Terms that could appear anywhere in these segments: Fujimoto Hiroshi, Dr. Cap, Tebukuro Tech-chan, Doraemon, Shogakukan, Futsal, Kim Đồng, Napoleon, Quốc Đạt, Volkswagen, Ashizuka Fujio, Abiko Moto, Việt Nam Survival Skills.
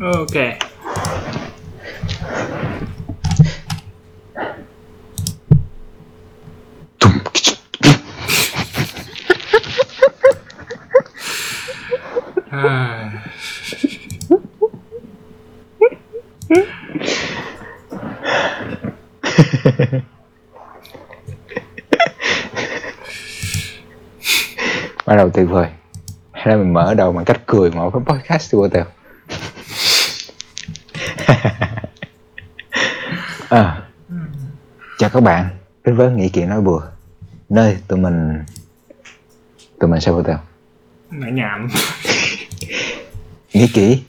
Ok. Bắt đầu tuyệt vời. Hay là mình mở đầu bằng cách cười mở cái podcast của Tèo. Chào các bạn, đến với Nghị Kiện Nói Bừa, nơi tụi mình sẽ vô Tèo nãy nhảm nghĩ kỹ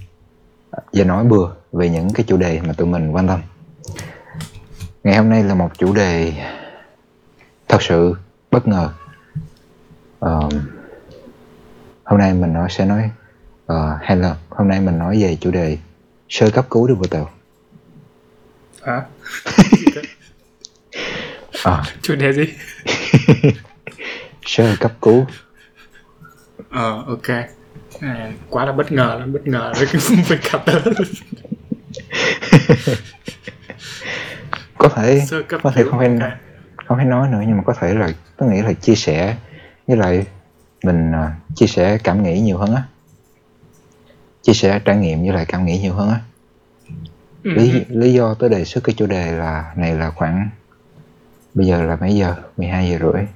và nói bừa về những cái chủ đề mà tụi mình quan tâm. Ngày hôm nay là một chủ đề thật sự bất ngờ. Hôm nay mình nói về chủ đề sơ cấp cứu được vô tàu. Hả? Chủ đề gì? Sơ cấp cứu. Ok. Quá là bất ngờ với cái việc gặp đó. Có thể không phải nói nữa, nhưng mà có thể là tôi nghĩ là chia sẻ, với lại mình chia sẻ cảm nghĩ nhiều hơn á, chia sẻ trải nghiệm với lại cảm nghĩ nhiều hơn á. Lý do tôi đề xuất cái chủ đề là khoảng bây giờ là mấy giờ, 12:30,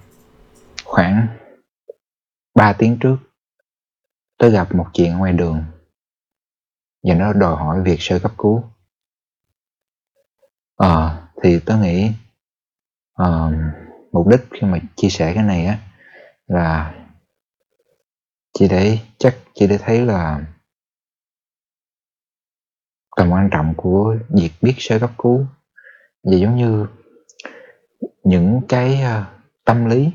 khoảng 3 tiếng trước tôi gặp một chuyện ngoài đường và nó đòi hỏi việc sơ cấp cứu. Thì tôi nghĩ mục đích khi mà chia sẻ cái này á là chỉ để thấy là tầm quan trọng của việc biết sơ cấp cứu, và giống như những cái tâm lý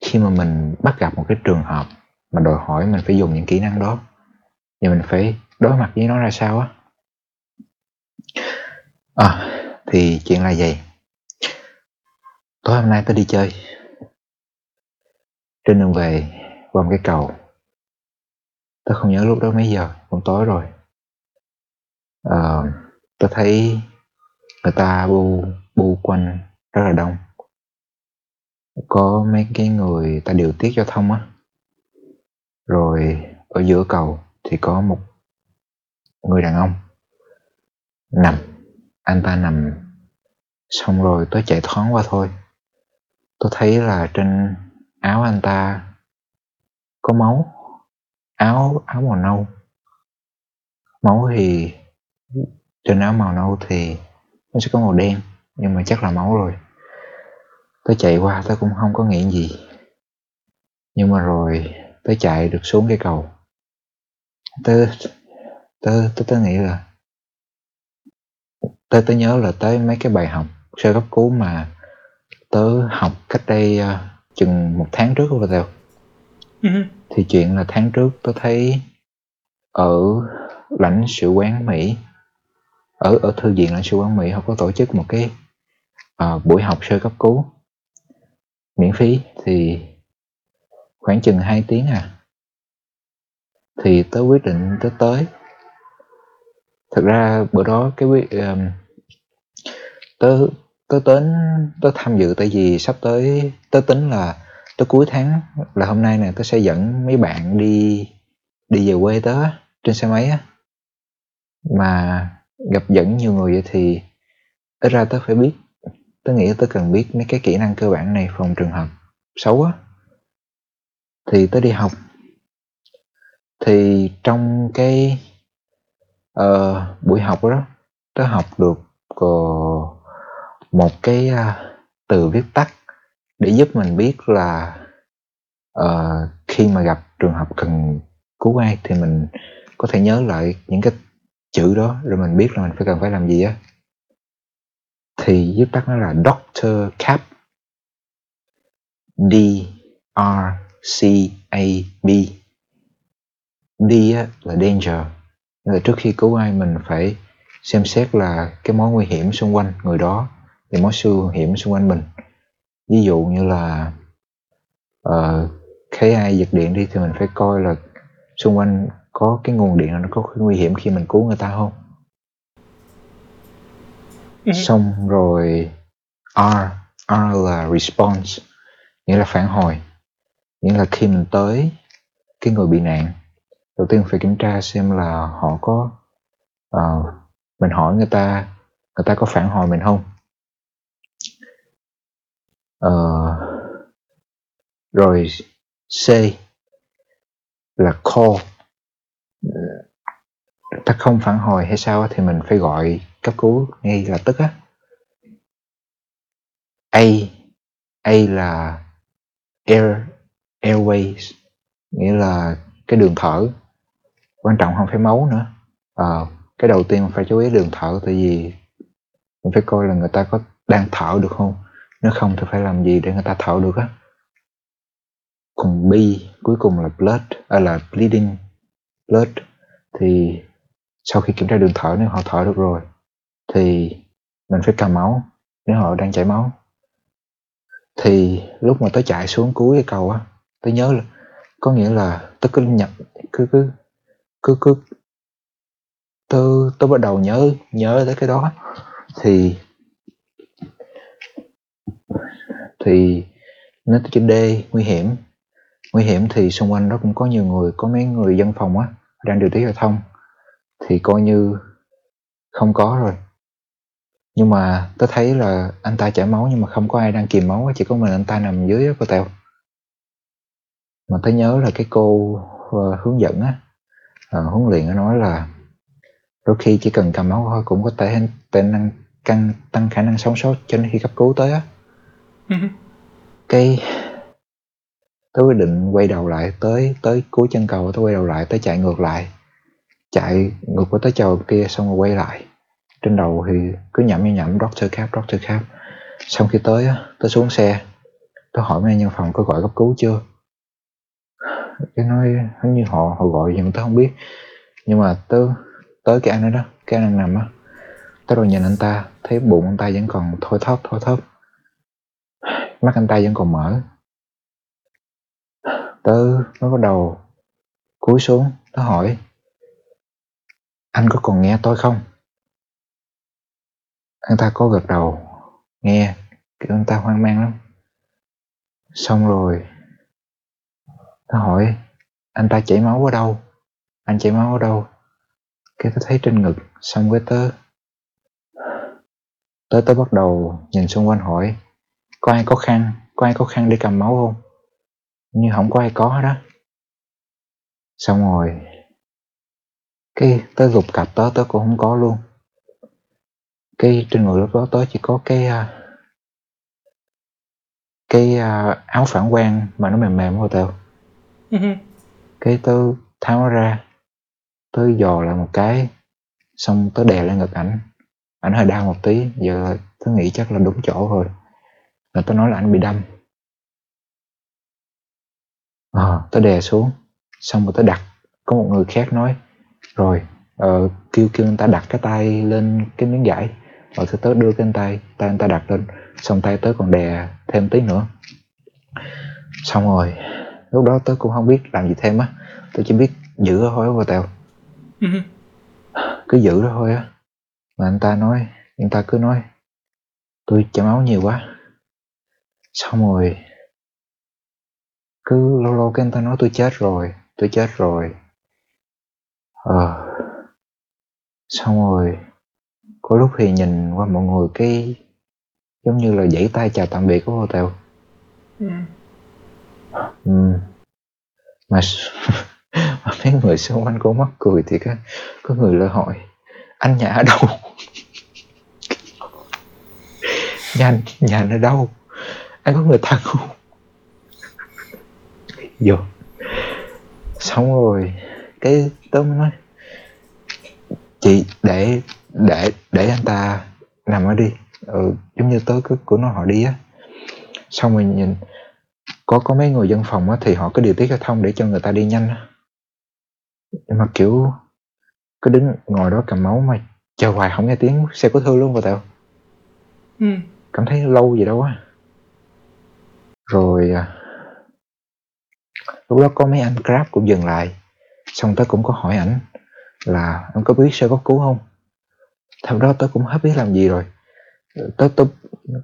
khi mà mình bắt gặp một cái trường hợp mà đòi hỏi mình phải dùng những kỹ năng đó và mình phải đối mặt với nó ra sao á. Thì chuyện là vậy. Tối hôm nay tôi đi chơi, trên đường về qua một cái cầu, tôi không nhớ lúc đó mấy giờ, cũng tối rồi. Tôi thấy người ta bu quanh rất là đông, có mấy cái người ta điều tiết giao thông á. Rồi ở giữa cầu thì có một người đàn ông nằm. Anh ta nằm xong rồi tôi chạy thoáng qua thôi. Tôi thấy là trên áo anh ta có máu, áo màu nâu. Máu thì trên áo màu nâu thì nó sẽ có màu đen, nhưng mà chắc là máu rồi. Tôi chạy qua tôi cũng không có nghĩ gì. Nhưng mà rồi tôi chạy được xuống cái cầu, tôi nghĩ là tớ nhớ là tới mấy cái bài học sơ cấp cứu mà tớ học cách đây chừng một tháng trước rồi tèo. Thì chuyện là tháng trước tớ thấy ở lãnh sự quán Mỹ, ở thư viện lãnh sự quán Mỹ họ có tổ chức một cái buổi học sơ cấp cứu miễn phí, thì khoảng chừng 2 tiếng à. Thì tớ quyết định tớ tới. Thực ra bữa đó tớ tham dự, tại vì sắp tới tớ tính là tới cuối tháng là hôm nay nè, tớ sẽ dẫn mấy bạn đi về quê tớ trên xe máy á, mà gặp dẫn nhiều người vậy thì ít ra tớ phải biết. Tớ nghĩ tớ cần biết mấy cái kỹ năng cơ bản này phòng trường hợp xấu á. Thì tớ đi học, thì trong cái buổi học đó tớ học được một cái từ viết tắt để giúp mình biết là khi mà gặp trường hợp cần cứu ai thì mình có thể nhớ lại những cái chữ đó, rồi mình biết là mình cần phải làm gì á. Thì viết tắt nó là Dr. Cap, D-R-C-A-B. D là danger, nên là trước khi cứu ai mình phải xem xét là cái mối nguy hiểm xung quanh người đó, thì mối nguy hiểm xung quanh mình. Ví dụ như là thấy ai giật điện đi thì mình phải coi là xung quanh có cái nguồn điện nó có cái nguy hiểm khi mình cứu người ta không. Xong rồi R là response, nghĩa là phản hồi, nghĩa là khi mình tới cái người bị nạn, đầu tiên phải kiểm tra xem là họ có mình hỏi người ta có phản hồi mình không. Rồi C là call, ta không phản hồi hay sao thì mình phải gọi cấp cứu ngay lập tức á. A là airways, nghĩa là cái đường thở, quan trọng không phải máu nữa. Cái đầu tiên mình phải chú ý đường thở, tại vì mình phải coi là người ta có đang thở được không, nếu không thì phải làm gì để người ta thở được á. Còn B cuối cùng là bleeding, blood, thì sau khi kiểm tra đường thở, nếu họ thở được rồi thì mình phải cầm máu nếu họ đang chảy máu. Thì lúc mà tớ chạy xuống cuối cái cầu á, tớ nhớ là có nghĩa là tớ cứ nhập cứ tớ bắt đầu nhớ tới cái đó thì nó tới trên D, nguy hiểm thì xung quanh đó cũng có nhiều người, có mấy người dân phòng á đang điều tiết giao thông thì coi như không có rồi. Nhưng mà tớ thấy là anh ta chảy máu nhưng mà không có ai đang kìm máu, chỉ có mình anh ta nằm dưới á cô Tèo. Mà tớ nhớ là cái cô hướng dẫn á, huấn luyện, nó nói là đôi khi chỉ cần cầm máu thôi cũng có thể tăng khả năng sống sót cho đến khi cấp cứu tới á. Cái tớ quyết định quay đầu lại tới cuối chân cầu, tớ quay đầu lại, tớ chạy ngược qua tới chầu kia, xong rồi quay lại. Trên đầu thì cứ nhẩm Dr. Cap. Xong khi tới á, tớ xuống xe, tớ hỏi mấy nhân phòng có gọi cấp cứu chưa. Cái nói hình như họ gọi gì mà tớ không biết. Nhưng mà tớ tới cái anh đó, cái anh đang nằm á, tớ rồi nhìn anh ta, thấy bụng anh ta vẫn còn thoi thóp, mắt anh ta vẫn còn mở. Tớ mới bắt đầu cúi xuống, tớ hỏi anh có còn nghe tôi không. Anh ta có gật đầu nghe, kiểu anh ta hoang mang lắm. Xong rồi tớ hỏi anh ta chảy máu ở đâu, cái tớ thấy trên ngực. Xong cái tớ bắt đầu nhìn xung quanh hỏi có ai có khăn để cầm máu không, nhưng không có ai có đó. Xong rồi cái tớ gục cặp tớ cũng không có luôn. Cái trên người lúc đó tớ chỉ có cái áo phản quang mà nó mềm thôi tao. Cái tớ tháo nó ra, tớ dò lại một cái, xong tớ đè lên ngực ảnh hơi đau một tí. Giờ là tớ nghĩ chắc là đúng chỗ rồi, là tớ nói là anh bị đâm. Tớ đè xuống, xong rồi tớ đặt, có một người khác nói rồi kêu anh ta đặt cái tay lên cái miếng vải, rồi tớ đưa cái tay anh ta đặt lên, xong tay tớ còn đè thêm tí nữa. Xong rồi lúc đó tớ cũng không biết làm gì thêm á, tớ chỉ biết giữ đó thôi á cô Tèo. Cứ giữ đó thôi á. Mà anh ta cứ nói tôi chảy máu nhiều quá. Xong rồi cứ lâu lâu cái anh ta nói tôi chết rồi. Xong rồi có lúc thì nhìn qua mọi người cái giống như là vẫy tay chào tạm biệt của cô Tèo. Mà mấy người xung quanh cô mắc cười thì có người lại hỏi anh nhà ở đâu. Nhà ở đâu, anh có người thân không. Vô. Xong rồi cái tớ mới nói chị để anh ta nằm ở đi, giống như tớ cứ của nó họ đi á. Xong rồi nhìn có mấy người dân phòng á thì họ cứ điều tiết giao thông để cho người ta đi nhanh á, mà kiểu cứ đứng ngồi đó cầm máu mà chờ hoài không nghe tiếng xe cứu thương luôn vào tao. Cảm thấy lâu gì đâu á. Rồi lúc đó có mấy anh Grab cũng dừng lại, Xong tớ cũng có hỏi ảnh là anh có biết sơ cấp cứu không? Thật ra tớ cũng hết biết làm gì rồi. Tớ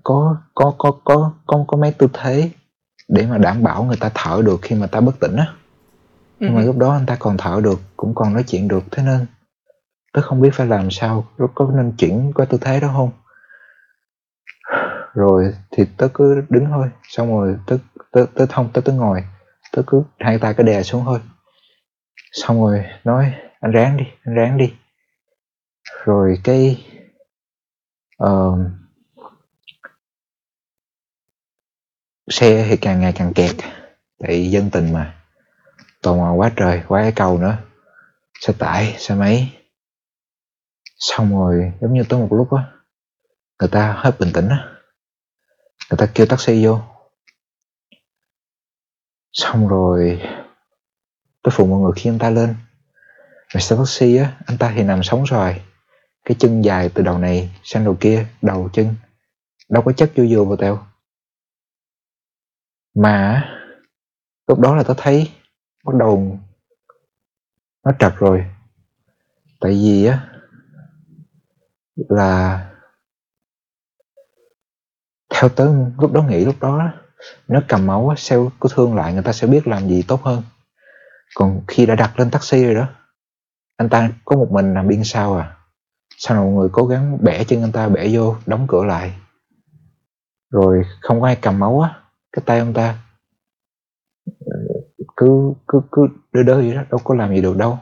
có mấy tư thế để mà đảm bảo người ta thở được khi mà ta bất tỉnh á. Nhưng mà lúc đó anh ta còn thở được, cũng còn nói chuyện được, thế nên tớ không biết phải làm sao, có nên chuyển qua tư thế đó không. Rồi thì tớ cứ đứng thôi, xong rồi tớ ngồi, tớ cứ hai tay cứ đè xuống thôi. Xong rồi nói anh ráng đi, anh ráng đi. Rồi cái xe thì càng ngày càng kẹt, tại dân tình mà tò mò quá trời, quá cái cầu nữa, xe tải, xe máy. Xong rồi giống như tới một lúc á, người ta hết bình tĩnh á, người ta kêu taxi vô. Xong rồi tôi phụ mọi người khi anh ta lên. Mà xe taxi á, anh ta thì nằm sóng xoài, cái chân dài từ đầu này sang đầu kia, đầu chân, đâu có chất vô dừa vào tèo. Mà lúc đó là tớ thấy bắt đầu nó trật rồi. Tại vì á là theo tớ lúc đó nghĩ, lúc đó nó cầm máu á, sao cứ thương lại người ta sẽ biết làm gì tốt hơn. Còn khi đã đặt lên taxi rồi đó, anh ta có một mình nằm bên sau à. Sau mọi người cố gắng bẻ chân anh ta, bẻ vô, đóng cửa lại. Rồi không có ai cầm máu á, cái tay ông ta cứ đơ đơ vậy đó, đâu có làm gì được đâu.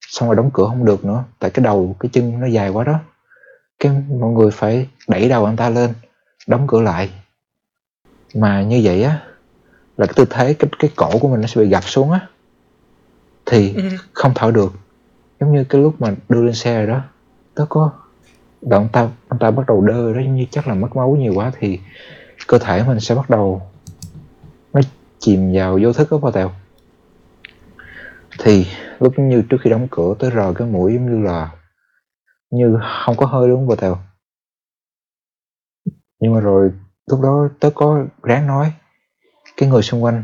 Xong rồi đóng cửa không được nữa, tại cái đầu, cái chân nó dài quá đó. Cái mọi người phải đẩy đầu anh ta lên, đóng cửa lại. Mà như vậy á, là cái tư thế, cái cổ của mình nó sẽ bị gập xuống á, thì không thở được. Giống như cái lúc mà đưa lên xe rồi đó, tớ có đoạn anh ta bắt đầu đơ rồi đó, giống như chắc là mất máu nhiều quá thì cơ thể mình sẽ bắt đầu nó chìm vào vô thức đó. Thì lúc như trước khi đóng cửa, tới rờ cái mũi giống như là như không có hơi đúng vào tèo. Nhưng mà rồi lúc đó tớ có ráng nói, cái người xung quanh,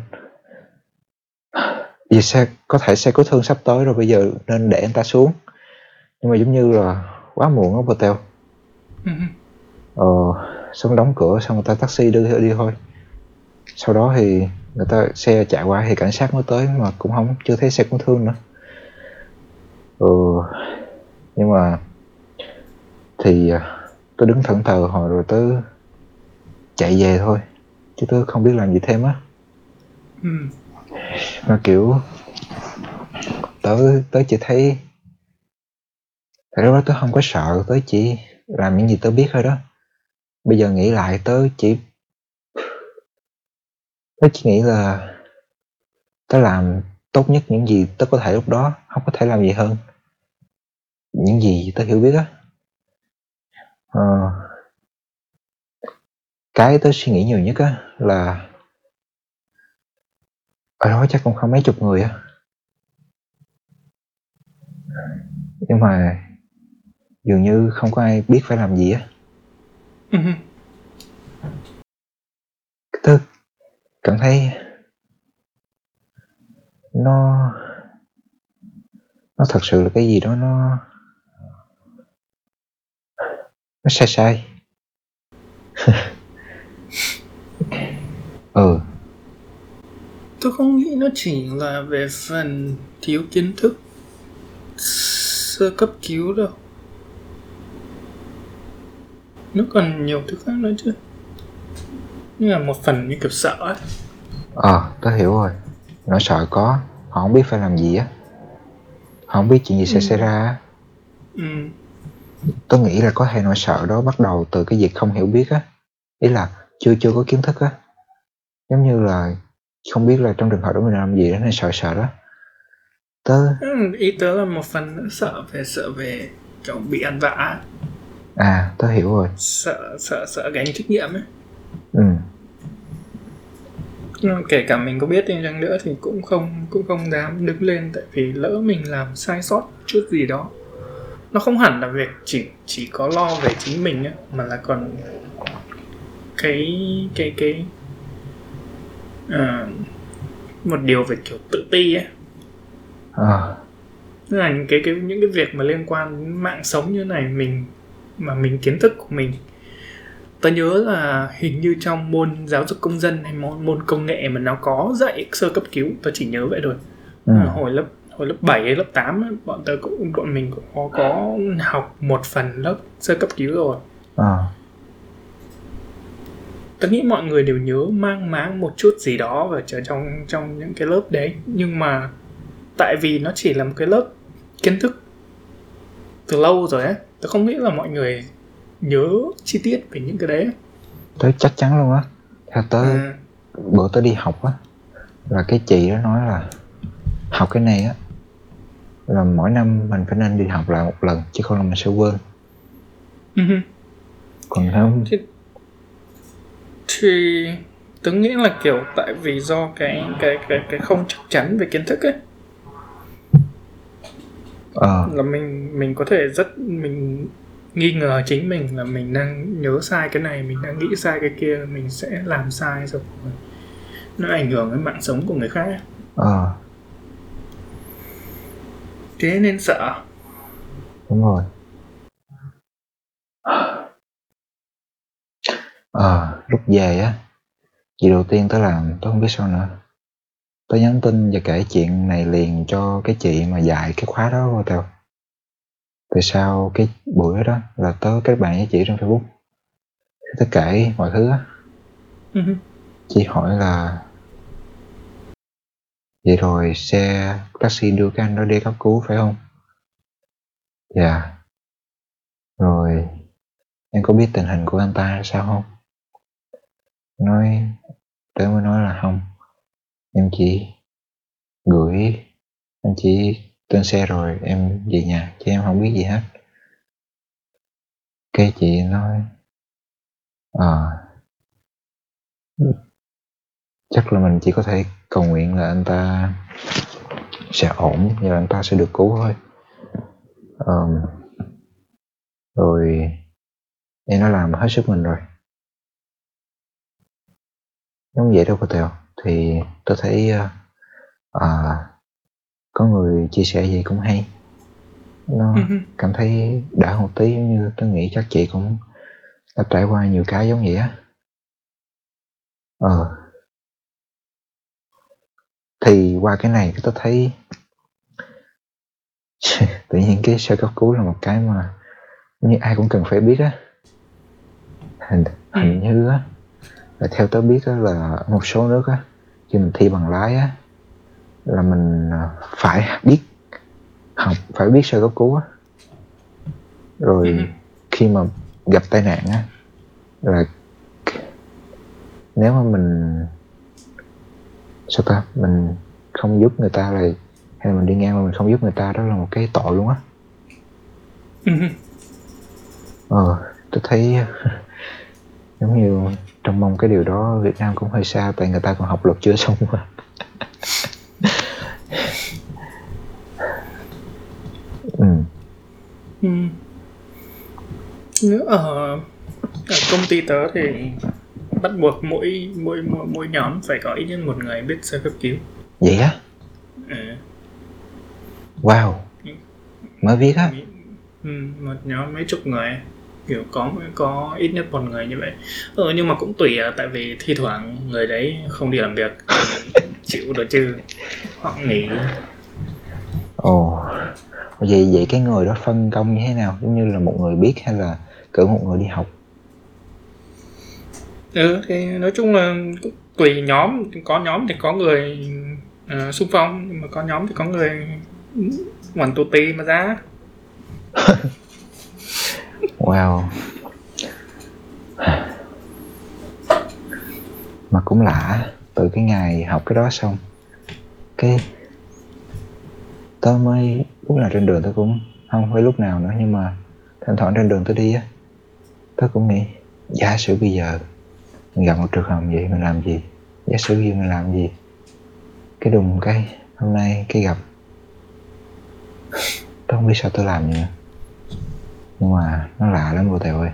vì xe có thể xe cứu thương sắp tới rồi, bây giờ nên để anh ta xuống. Nhưng mà giống như là quá muộn đó vào tèo. Xong đóng cửa, xong người ta taxi đưa đi thôi. Sau đó thì người ta xe chạy qua thì cảnh sát mới tới, mà cũng không, chưa thấy xe cứu thương nữa. Nhưng mà thì tôi đứng thẫn thờ hồi rồi tới chạy về thôi, chứ tôi không biết làm gì thêm á. Mà kiểu tới chỉ thấy, tại lúc đó tôi không có sợ, tới chỉ làm những gì tôi biết thôi đó. Bây giờ nghĩ lại, tớ chỉ nghĩ là tớ làm tốt nhất những gì tớ có thể lúc đó, không có thể làm gì hơn những gì tớ hiểu biết á. Cái tớ suy nghĩ nhiều nhất á là ở đó chắc cũng không mấy chục người á, nhưng mà dường như không có ai biết phải làm gì á. Tớ cảm thấy nó thật sự là cái gì đó nó sai sai. Tôi không nghĩ nó chỉ là về phần thiếu kiến thức sơ cấp cứu đâu, nó còn nhiều thứ khác nữa chứ. Nhưng là một phần như kiểu sợ ấy. Tớ hiểu rồi, nó sợ có, họ không biết phải làm gì á, họ không biết chuyện gì sẽ xảy ra á. Tôi nghĩ là có thể nỗi sợ đó bắt đầu từ cái việc không hiểu biết á, ý là chưa có kiến thức á, giống như là không biết là trong trường hợp đó mình làm gì đó nên sợ đó. Ý tớ là một phần nữa sợ về kiểu bị ăn vạ. Tớ hiểu rồi, sợ gánh trách nhiệm ấy. Kể cả mình có biết đi chăng nữa thì cũng không dám đứng lên, tại vì lỡ mình làm sai sót chút gì đó. Nó không hẳn là việc chỉ có lo về chính mình ấy, mà là còn một điều về kiểu tự ti ấy. Tức là những cái việc mà liên quan đến mạng sống như thế này, mình kiến thức của mình. Tôi nhớ là hình như trong môn giáo dục công dân hay môn công nghệ mà nó có dạy sơ cấp cứu, tôi chỉ nhớ vậy thôi. Hồi lớp 7 hay lớp 8 bọn mình cũng có học một phần lớp sơ cấp cứu rồi. Tôi nghĩ mọi người đều nhớ mang máng một chút gì đó và trở trong những cái lớp đấy, nhưng mà tại vì nó chỉ là một cái lớp kiến thức từ lâu rồi ấy, tôi không nghĩ là mọi người nhớ chi tiết về những cái đấy. Tôi chắc chắn luôn á. Theo tới bữa tôi đi học á, là cái chị đó nói là học cái này á là mỗi năm mình phải nên đi học lại một lần, chứ không là mình sẽ quên. Còn không thì tôi nghĩ là kiểu tại vì do cái không chắc chắn về kiến thức ấy, là mình có thể rất mình nghi ngờ chính mình là mình đang nhớ sai cái này, mình đang nghĩ sai cái kia, mình sẽ làm sai rồi nó ảnh hưởng đến mạng sống của người khác. Thế nên sợ. Đúng rồi. Lúc về á, việc đầu tiên tớ làm, tớ không biết sao nữa, tớ nhắn tin và kể chuyện này liền cho cái chị mà dạy cái khóa đó của tao. Tại sao cái buổi đó là tớ kết bạn với chị trên Facebook, tớ kể mọi thứ á. Chị hỏi là vậy rồi xe taxi đưa cái anh đó đi cấp cứu phải không? Dạ. Rồi em có biết tình hình của anh ta sao không? Tớ mới nói là không, em chỉ tên xe rồi em về nhà, chứ em không biết gì hết. Cái chị nói chắc là mình chỉ có thể cầu nguyện là anh ta sẽ ổn và anh ta sẽ được cứu thôi. Rồi em đã làm hết sức mình rồi. Không vậy đâu cô Tèo, thì tôi thấy có người chia sẻ gì cũng hay, nó cảm thấy đỡ một tí. Như tôi nghĩ chắc chị cũng đã trải qua nhiều cái giống vậy á. Thì qua cái này tôi thấy tự nhiên cái sơ cấp cứu là một cái mà như ai cũng cần phải biết á. Hình như á, và theo tớ biết á, là một số nước á, khi mình thi bằng lái á, là mình phải biết học, phải biết sơ cấp cứu á. Rồi khi mà gặp tai nạn á, là nếu mà mình không giúp người ta, là hay là mình đi ngang mà mình không giúp người ta, đó là một cái tội luôn á. Tôi thấy giống như trong mong cái điều đó Việt Nam cũng hơi xa, tại người ta còn học luật chưa xong mà. Ở công ty tớ thì bắt buộc mỗi nhóm phải có ít nhất một người biết sơ cấp cứu. Vậy á? Wow. Mới biết á? Một nhóm mấy chục người, kiểu có ít nhất một người như vậy. Nhưng mà cũng tùy, tại vì thi thoảng người đấy không đi làm việc chịu đồ chứ, hoặc nghỉ. Vậy cái người đó phân công như thế nào? Giống như là một người biết hay là cỡ một người đi học? Thì nói chung là tùy nhóm, có nhóm thì có người xung phong, nhưng mà có nhóm thì có người hoàn tù tì mà ra. Wow. Mà cũng lạ, từ cái ngày học cái đó xong, cái tôi mới lúc nào trên đường tôi cũng không phải lúc nào nữa, nhưng mà thỉnh thoảng trên đường tôi đi á, tôi cũng nghĩ giả sử bây giờ mình gặp một trường hợp vậy mình làm gì, giả sử gì mình làm gì, cái đùng cái hôm nay cái gặp, tôi không biết sao tôi làm gì nữa. Nhưng mà nó lạ lắm cô Tèo ơi.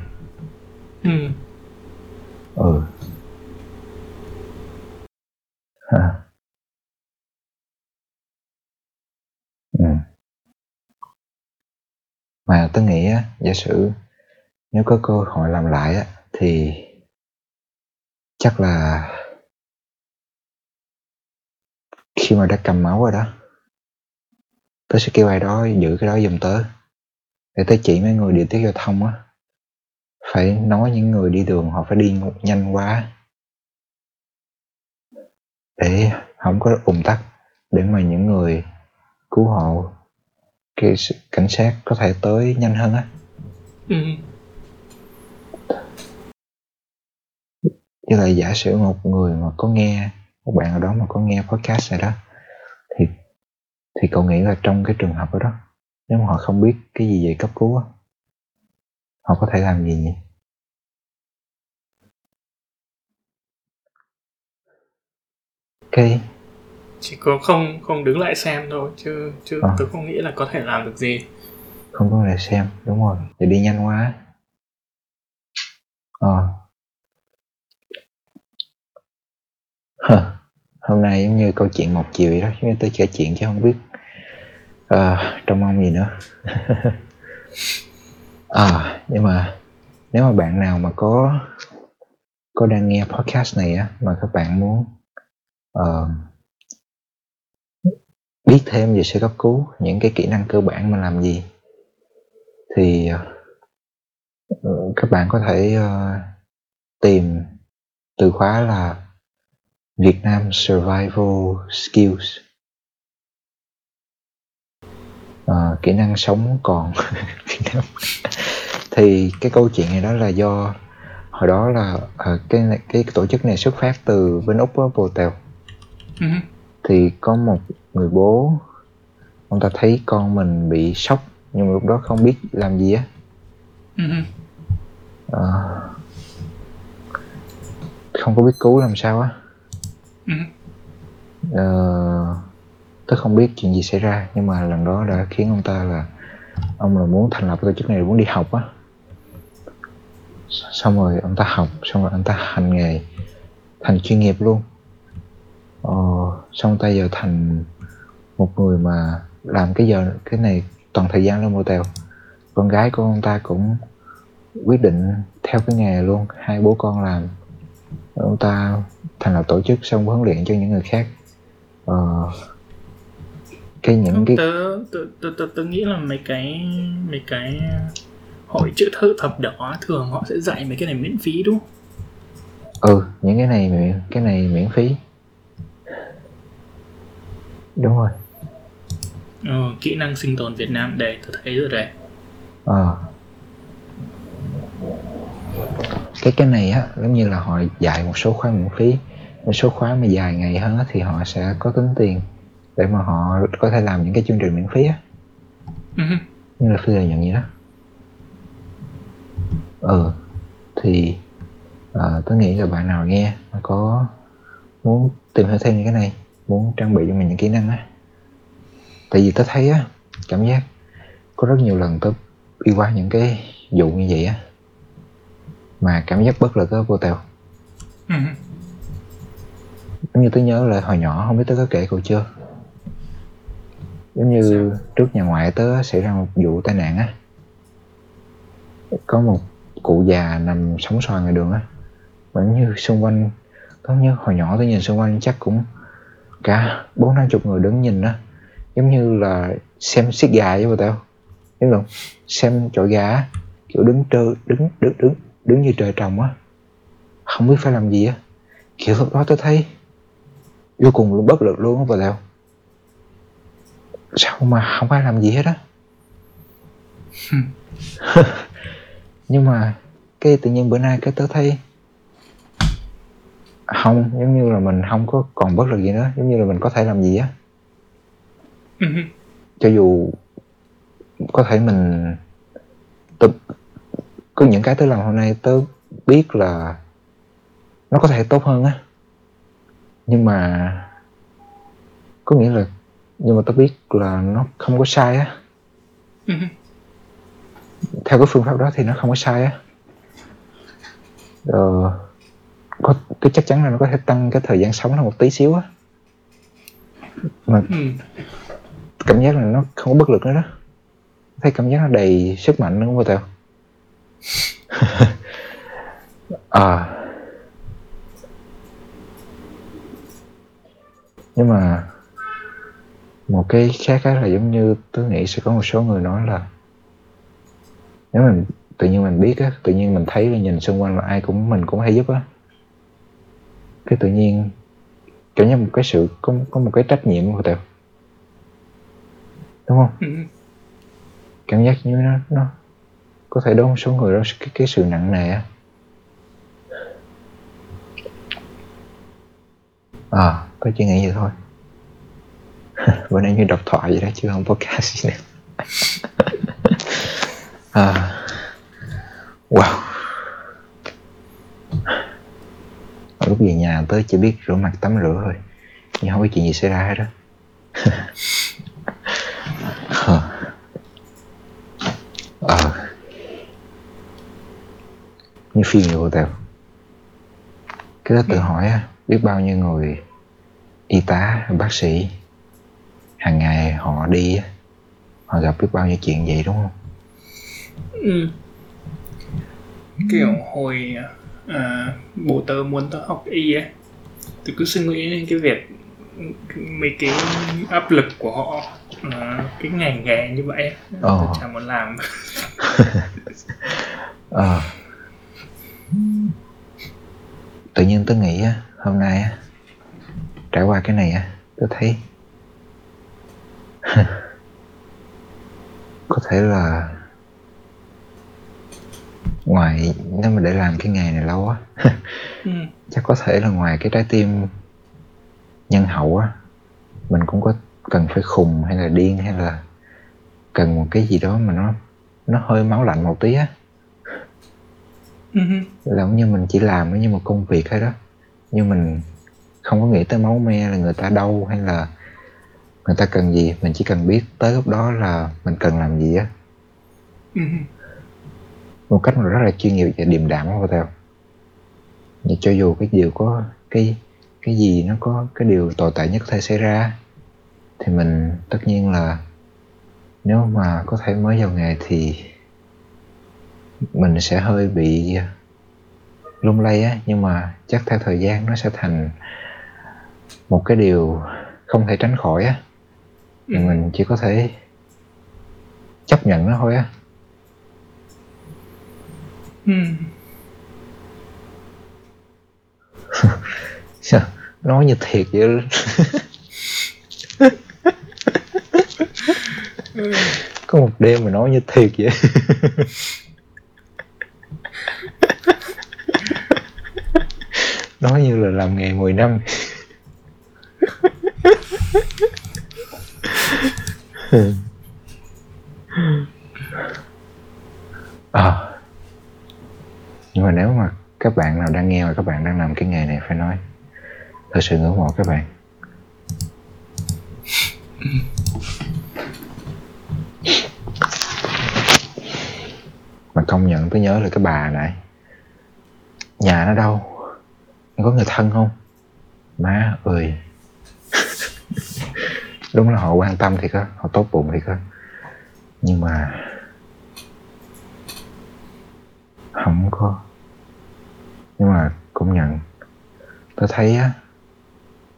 Mà tôi nghĩ giả sử nếu có cơ hội làm lại thì chắc là khi mà đã cầm máu rồi đó, tôi sẽ kêu ai đó giữ cái đó giùm tớ, để tớ chỉ mấy người điều tiết giao thông á, phải nói những người đi đường họ phải đi nhanh quá để không có ùn tắc, để mà những người cứu hộ, cái cảnh sát có thể tới nhanh hơn á. Như là giả sử một người mà có nghe, một bạn nào đó mà có nghe podcast này đó, thì cậu nghĩ là trong cái trường hợp đó, nếu mà họ không biết cái gì về cấp cứu á, họ có thể làm gì nhỉ? Okay. Chỉ có không đứng lại xem thôi, chứ tôi không nghĩ là có thể làm được gì. Không đứng lại xem, đúng rồi, để đi nhanh quá. Hôm nay giống như câu chuyện một chiều vậy đó, giống như tôi kể chuyện chứ không biết trong ông gì nữa. Nhưng mà nếu mà bạn nào mà có đang nghe podcast này á, mà các bạn muốn biết thêm về sơ cấp cứu, những cái kỹ năng cơ bản mà làm gì, thì các bạn có thể tìm từ khóa là Việt Nam Survival Skills, kỹ năng sống còn. Thì cái câu chuyện này đó là do hồi đó là cái tổ chức này xuất phát từ bên Úc á, Bồ Tèo. Thì có một người bố, ông ta thấy con mình bị sốc nhưng mà lúc đó không biết làm gì á. Không có biết cứu làm sao á. Tôi không biết chuyện gì xảy ra, nhưng mà lần đó đã khiến ông ta là ông là muốn thành lập tổ chức này, muốn đi học á. Xong rồi ông ta học, xong rồi ông ta hành nghề, thành chuyên nghiệp luôn. Xong ta giờ thành một người mà làm cái này toàn thời gian lên Motel. Con gái của ông ta cũng quyết định theo cái nghề luôn, hai bố con làm. Ông ta thành lập tổ chức xong huấn luyện cho những người khác. Tớ nghĩ là mấy cái hội chữ thập đỏ thường họ sẽ dạy mấy cái này miễn phí đúng không? Những cái này miễn phí. Đúng rồi. Kỹ năng sinh tồn Việt Nam đây, tôi thấy rồi đây. Cái này á, giống như là họ dạy một số khóa miễn phí, một số khóa mà dài ngày hơn á, thì họ sẽ có tính tiền để mà họ có thể làm những cái chương trình miễn phí á. Như là phi lợi nhuận gì đó. Thì tôi nghĩ là bạn nào nghe mà có muốn tìm hiểu thêm những cái này, muốn trang bị cho mình những kỹ năng á, tại vì tớ thấy á, cảm giác có rất nhiều lần tớ đi qua những cái vụ như vậy á mà cảm giác bất lực á, Vô Tèo. Giống như tớ nhớ là hồi nhỏ, không biết tớ có kể cậu chưa, giống như trước nhà ngoại tớ xảy ra một vụ tai nạn á, có một cụ già nằm sóng xoài ngoài đường á, mà như xung quanh, tớ nhớ hồi nhỏ tớ nhìn xung quanh chắc cũng cả 40-50 người đứng nhìn á, giống như là xem xiết gà với bà tao, đúng không? Xem chọi gà, kiểu đứng như trời trồng á, không biết phải làm gì á, kiểu lúc đó tôi thấy vô cùng bất lực luôn á bà tao, sao mà không ai làm gì hết á. Nhưng mà cái tự nhiên bữa nay cái tớ thấy không, giống như là mình không có còn bất lực gì nữa, giống như là mình có thể làm gì á. Cho dù có thể mình có những cái tớ làm hôm nay tớ biết là nó có thể tốt hơn á, nhưng mà có nghĩa là nhưng mà tớ biết là nó không có sai á. Theo cái phương pháp đó thì nó không có sai á. Có cái chắc chắn là nó có thể tăng cái thời gian sống nó một tí xíu á, mà cảm giác là nó không có bất lực nữa đó. thấy cảm giác nó đầy sức mạnh đúng không Tèo? Nhưng mà một cái khác là giống như tôi nghĩ sẽ có một số người nói là nếu mình tự nhiên mình biết á, tự nhiên mình thấy là nhìn xung quanh là ai cũng mình cũng hay giúp á, cái tự nhiên kiểu như một cái sự có một cái trách nhiệm của Tèo, đúng không? Cảm giác như nó có thể đối một số người đó cái sự nặng nề á. Tôi chỉ nghĩ vậy thôi. Bữa nay như đọc thoại vậy đó chứ không podcast gì nữa. Wow. Ở lúc về nhà tới chỉ biết rửa mặt tắm rửa thôi, nhưng không có chuyện gì xảy ra hết đó. Như phim vậy của Tèo. Cái đó tự hỏi á, biết bao nhiêu người y tá, bác sĩ hàng ngày họ đi, họ gặp biết bao nhiêu chuyện vậy đúng không? Kiểu hồi bố tớ muốn tớ học y ấy, tớ cứ suy nghĩ đến cái việc mấy cái áp lực của họ, cái ngành nghề như vậy tớ chẳng muốn làm. Tự nhiên tớ nghĩ hôm nay trải qua cái này tớ thấy có thể là ngoài, nếu mà để làm cái nghề này lâu chắc có thể là ngoài cái trái tim nhân hậu mình cũng có cần phải khùng hay là điên hay là cần một cái gì đó mà nó hơi máu lạnh một tí là cũng như mình chỉ làm nó như một công việc thôi đó, nhưng mình không có nghĩ tới máu me là người ta đau hay là người ta cần gì, mình chỉ cần biết tới lúc đó là mình cần làm gì á. Một cách mà rất là chuyên nghiệp và điềm đạm của Tèo. Nhưng cho dù cái điều có cái gì nó có cái điều tồi tệ nhất có thể xảy ra thì mình tất nhiên là nếu mà có thể mới vào nghề thì mình sẽ hơi bị lung lay á, nhưng mà chắc theo thời gian nó sẽ thành một cái điều không thể tránh khỏi á. Mình chỉ có thể chấp nhận nó thôi á. Sao nói như thiệt vậy? Có một đêm mà nói như thiệt vậy. Nói như là làm nghề 10 năm. Nhưng mà nếu mà các bạn nào đang nghe và các bạn đang làm cái nghề này, phải nói thật sự ngưỡng mộ các bạn. Mà công nhận tôi nhớ là cái bà này, nhà nó đâu, có người thân không? Má ơi. Đúng là họ quan tâm thiệt á, họ tốt bụng thiệt á, nhưng mà không có. Nhưng mà công nhận tôi thấy á,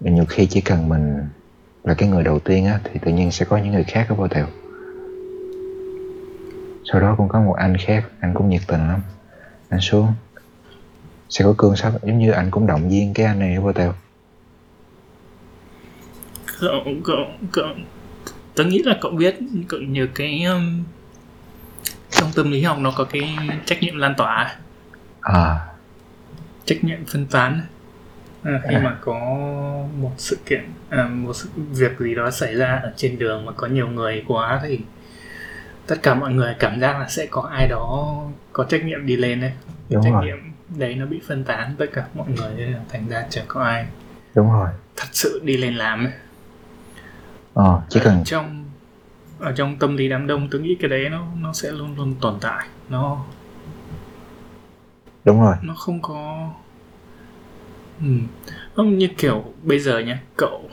nhiều khi chỉ cần mình là cái người đầu tiên á thì tự nhiên sẽ có những người khác ở vô Tèo. Sau đó cũng có một anh khác, anh cũng nhiệt tình lắm, anh xuống sẽ có cương sắp, giống như anh cũng động viên cái anh này ở vô Tèo. Cậu tớ nghĩ là cậu biết, cậu nhớ cái trong tâm lý học nó có cái trách nhiệm lan tỏa, trách nhiệm phân tán. Khi mà có một sự kiện, một sự việc gì đó xảy ra ở trên đường mà có nhiều người quá thì tất cả mọi người cảm giác là sẽ có ai đó có trách nhiệm đi lên đấy. Trách nhiệm đấy nó bị phân tán tất cả mọi người, thành ra chẳng có ai thật sự đi lên làm ấy. Chỉ cần ở trong tâm lý đám đông, tôi nghĩ cái đấy nó sẽ luôn luôn tồn tại. Nó nó không có không như kiểu bây giờ nhá, cậu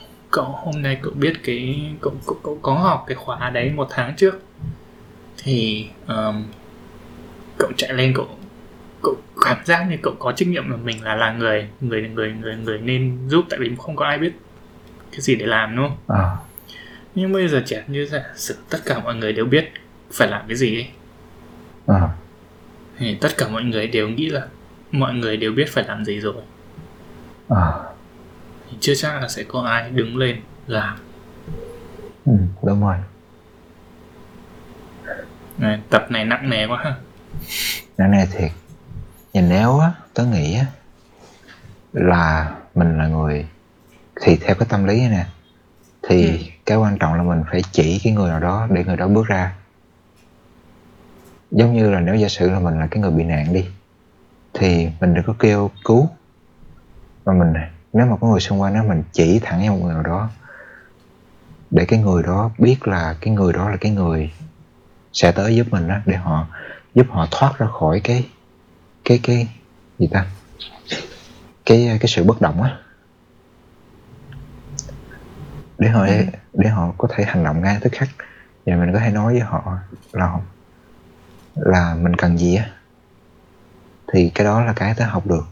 hôm nay cậu biết cái cậu có học cái khóa đấy một tháng trước thì cậu chạy lên, cậu cảm giác như cậu có trách nhiệm là mình là người nên giúp, tại vì không có ai biết cái gì để làm, đúng không? À. Nhưng bây giờ trẻ như giả sử tất cả mọi người đều biết phải làm cái gì ấy, à. Thì tất cả mọi người đều nghĩ là mọi người đều biết phải làm gì rồi, à. Thì chưa chắc là sẽ có ai đứng lên làm. Ừ, đúng rồi. Này, tập này nặng nề quá ha. Nặng nề thiệt. Nhìn nếu á, tớ nghĩ á, là mình là người thì theo cái tâm lý này nè, thì cái quan trọng là mình phải chỉ cái người nào đó để người đó bước ra. Giống như là nếu giả sử là mình là cái người bị nạn đi, thì mình đừng có kêu cứu, mà mình nếu mà có người xung quanh đó, mình chỉ thẳng với một người nào đó để cái người đó biết là cái người đó là cái người sẽ tới giúp mình đó, để họ giúp họ thoát ra khỏi cái gì ta, cái sự bất động á, để họ có thể hành động ngay tức khắc. Và mình có thể nói với họ là mình cần gì á, thì cái đó là cái ta học được.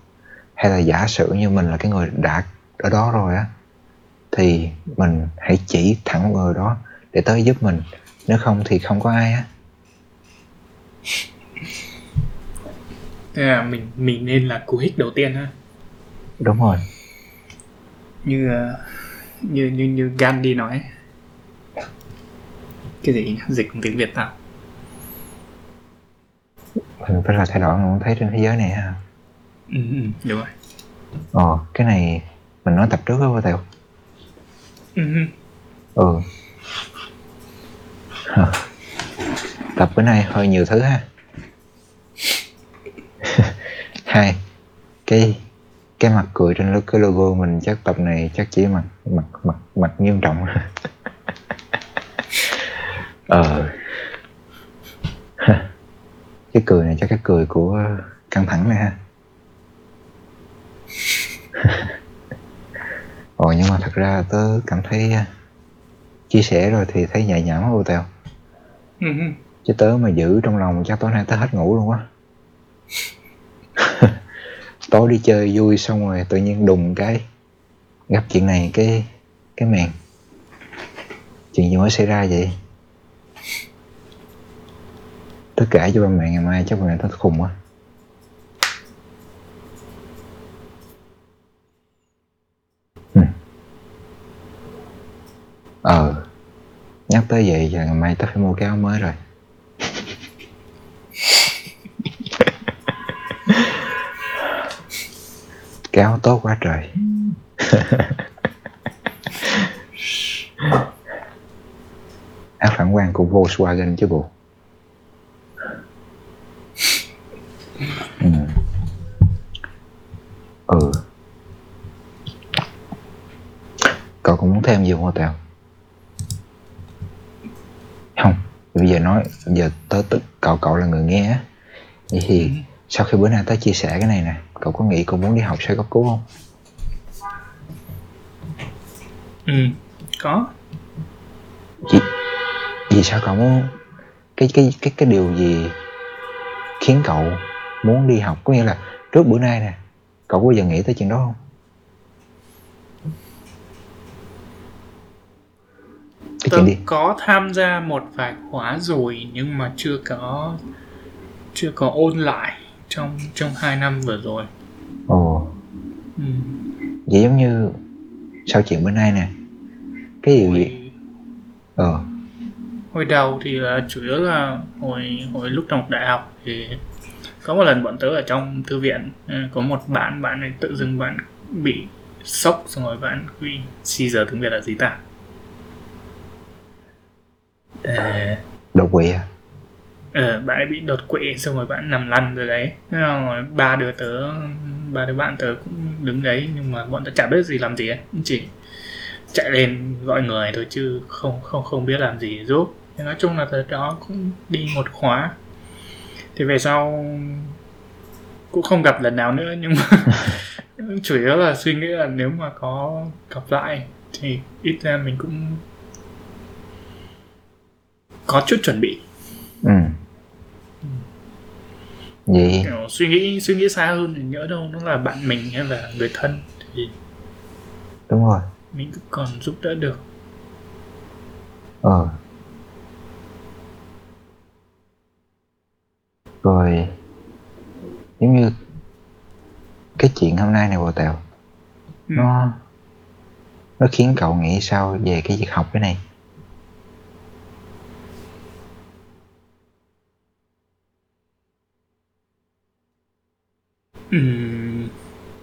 Hay là giả sử như mình là cái người đã ở đó rồi á, thì mình hãy chỉ thẳng người đó để tới giúp mình, nếu không thì không có ai á. Thế là mình nên là cú hích đầu tiên ha. Đúng rồi. Như Gandhi nói. Cái gì dịch tiếng Việt nào? Mình phải là thay đổi, mình không thấy trên thế giới này ha. Ừ, đúng rồi. Ồ, cái này mình nói tập trước đó vô Tèo. Ừ. Tập bữa nay hơi nhiều thứ ha. Hai, cái mặt cười trên cái logo mình chắc tập này chắc chỉ mặt nghiêm trọng. Cái cười này chắc cái cười của căng thẳng này ha. Nhưng mà thật ra tớ cảm thấy chia sẻ rồi thì thấy nhẹ nhõm vô Tèo. Chứ tớ mà giữ trong lòng chắc tối nay tớ hết ngủ luôn á. Tối đi chơi vui xong rồi tự nhiên đùng cái gặp chuyện này, cái mèn. Chuyện gì mới xảy ra vậy? Tất cả cho ba mẹ, ngày mai chắc ba mẹ tớ khùng quá. Nhắc tới vậy là ngày mai tớ phải mua cái áo mới rồi. Cái áo tốt quá trời. Áo phản quang của Volkswagen chứ bộ. Cậu cũng muốn thêm gì không hả Tèo? Không, bây giờ nói, giờ tớ tức cậu là người nghe á. Vậy thì sau khi bữa nay tớ chia sẻ cái này nè, cậu có nghĩ cậu muốn đi học sơ cấp cứu không? Có. Vì sao cậu muốn cái điều gì khiến cậu muốn đi học? Có nghĩa là trước bữa nay nè, cậu có bao giờ nghĩ tới chuyện đó không? Tôi có tham gia một vài khóa rồi nhưng mà chưa có ôn lại trong 2 năm vừa rồi. Vậy giống như sau chuyện bữa nay nè, cái điều gì? Hồi đầu thì là chủ yếu là hồi lúc học đại học thì có một lần bọn tớ ở trong thư viện, có một bạn này tự dưng bạn bị sốc, xong rồi bạn bị seizure, tiếng Việt là gì ta? Đột quỵ à? Bạn ấy bị đột quỵ, xong rồi bạn nằm lăn rồi đấy. Rồi ba đứa bạn tớ cũng đứng đấy, nhưng mà bọn tớ chả biết gì làm gì ấy, chỉ chạy lên gọi người thôi chứ không biết làm gì giúp. Thế nói chung là tới đó cũng đi một khóa, thì về sau cũng không gặp lần nào nữa, nhưng mà chủ yếu là suy nghĩ là nếu mà có gặp lại thì ít ra mình cũng có chút chuẩn bị. Vậy kiểu suy nghĩ xa hơn thì nhớ đâu nó là bạn mình hay là người thân thì đúng rồi, mình cũng còn giúp đỡ được. Rồi giống như cái chuyện hôm nay này Bồ Tèo, nó khiến cậu nghĩ sao về cái việc học cái này?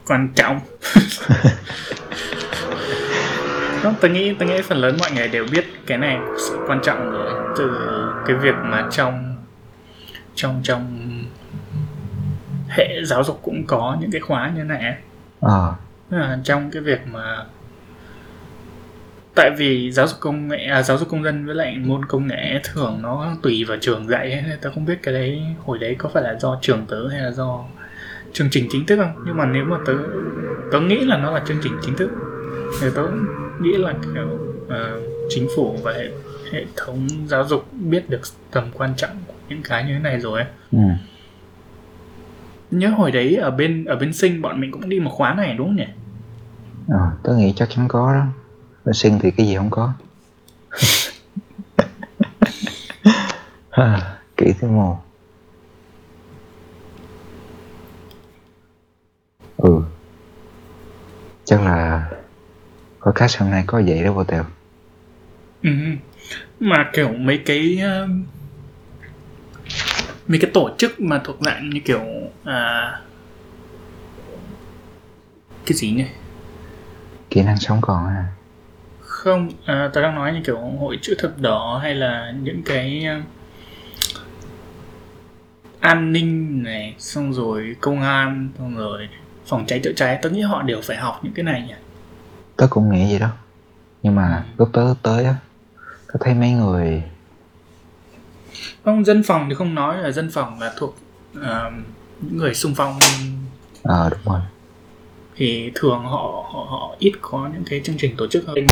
Quan trọng. Tôi nghĩ phần lớn mọi người đều biết cái này sự quan trọng rồi, từ cái việc mà trong hệ giáo dục cũng có những cái khóa như này. Trong cái việc mà tại vì giáo dục công dân với lại môn công nghệ thường nó tùy vào trường dạy, nên tôi không biết cái đấy hồi đấy có phải là do trường tớ hay là do chương trình chính thức không, nhưng mà nếu mà tớ nghĩ là nó là chương trình chính thức thì tớ nghĩ là kiểu chính phủ và hệ thống giáo dục biết được tầm quan trọng của những cái như thế này rồi ấy. Nhớ hồi đấy ở bên Sinh bọn mình cũng đi một khóa này đúng không nhỉ? Tớ nghĩ chắc chắn có đó. Bên Sinh thì cái gì không có. Kỹ thế mồ. Chắc là có khách hôm nay có vậy đó Bồ Tèo. Mà kiểu mấy cái tổ chức mà thuộc dạng như kiểu cái gì nhỉ? Kỹ năng sống còn à? Không, tớ đang nói như kiểu hội chữ thập đỏ hay là những cái an ninh này, xong rồi công an, xong rồi phòng cháy chữa cháy, tớ nghĩ họ đều phải học những cái này nhỉ? Tớ cũng nghĩ vậy đó. Nhưng mà lúc tớ tới á, tớ thấy mấy người không, dân phòng thì không nói, là dân phòng là thuộc những người xung phong. Đúng rồi. Thì thường họ ít có những cái chương trình tổ chức hơn.